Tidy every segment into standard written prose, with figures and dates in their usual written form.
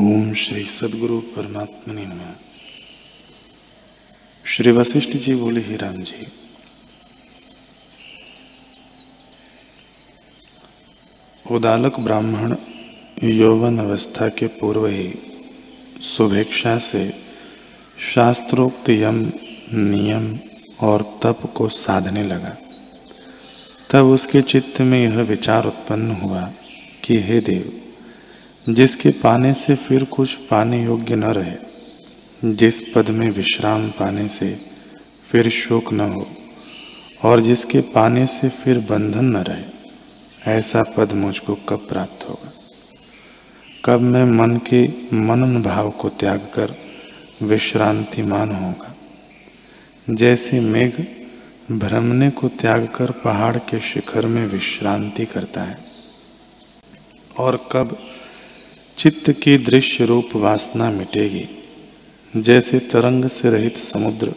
ओम श्री सदगुरु परमात्मने नमः। श्री वशिष्ठ जी बोले, ही राम जी, उदालक ब्राह्मण यौवन अवस्था के पूर्व ही शुभेच्छा से शास्त्रोक्त यम नियम और तप को साधने लगा। तब उसके चित्त में यह विचार उत्पन्न हुआ कि हे देव, जिसके पाने से फिर कुछ पाने योग्य न रहे, जिस पद में विश्राम पाने से फिर शोक न हो और जिसके पाने से फिर बंधन न रहे, ऐसा पद मुझको कब प्राप्त होगा। कब मैं मन के मनन भाव को त्याग कर विश्रांतिमान होगा। जैसे मेघ भ्रमने को त्याग कर पहाड़ के शिखर में विश्रांति करता है, और कब चित्त की दृश्य रूप वासना मिटेगी। जैसे तरंग से रहित समुद्र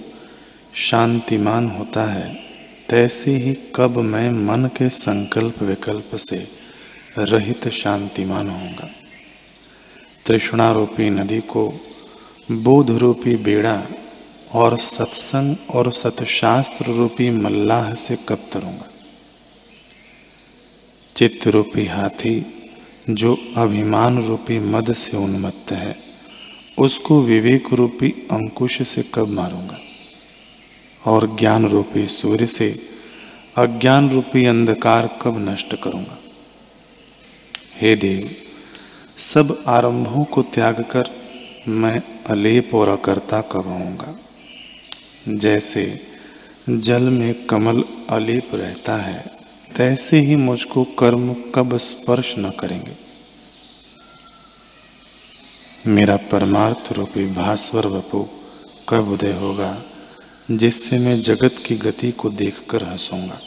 शांतिमान होता है, तैसे ही कब मैं मन के संकल्प विकल्प से रहित शांतिमान होऊंगा। तृष्णारूपी नदी को बोध रूपी बेड़ा और सत्संग और सतशास्त्र रूपी मल्लाह से कब तरूंगा। चित्त रूपी हाथी जो अभिमान रूपी मद से उन्मत्त है, उसको विवेक रूपी अंकुश से कब मारूंगा। और ज्ञान रूपी सूर्य से अज्ञान रूपी अंधकार कब नष्ट करूंगा। हे देव, सब आरंभों को त्याग कर मैं अलेप और अकर्ता कब होऊंगा। जैसे जल में कमल अलेप रहता है, तैसे ही मुझको कर्म कब स्पर्श न करेंगे। मेरा परमार्थ रूपी भास्वर बपू कब उदय होगा, जिससे मैं जगत की गति को देखकर हंसूंगा।